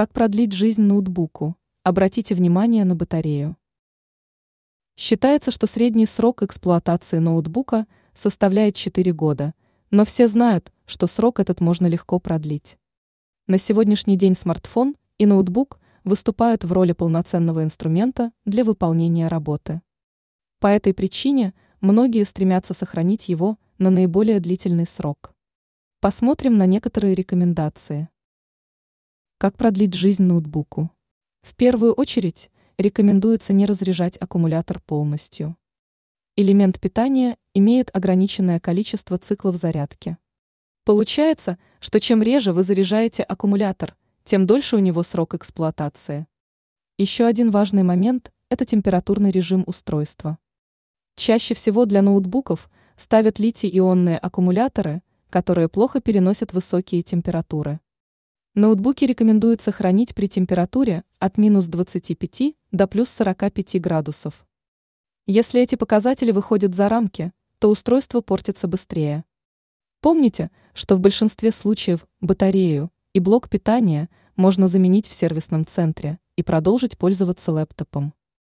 Как продлить жизнь ноутбуку? Обратите внимание на батарею. Считается, что средний срок эксплуатации ноутбука составляет 4 года, но все знают, что срок этот можно легко продлить. На сегодняшний день смартфон и ноутбук выступают в роли полноценного инструмента для выполнения работы. По этой причине многие стремятся сохранить его на наиболее длительный срок. Посмотрим на некоторые рекомендации. Как продлить жизнь ноутбуку? В первую очередь, рекомендуется не разряжать аккумулятор полностью. Элемент питания имеет ограниченное количество циклов зарядки. Получается, что чем реже вы заряжаете аккумулятор, тем дольше у него срок эксплуатации. Еще один важный момент – это температурный режим устройства. Чаще всего для ноутбуков ставят литий-ионные аккумуляторы, которые плохо переносят высокие температуры. Ноутбуки рекомендуется хранить при температуре от минус 25 до плюс 45 градусов. Если эти показатели выходят за рамки, то устройство портится быстрее. Помните, что в большинстве случаев батарею и блок питания можно заменить в сервисном центре и продолжить пользоваться лэптопом.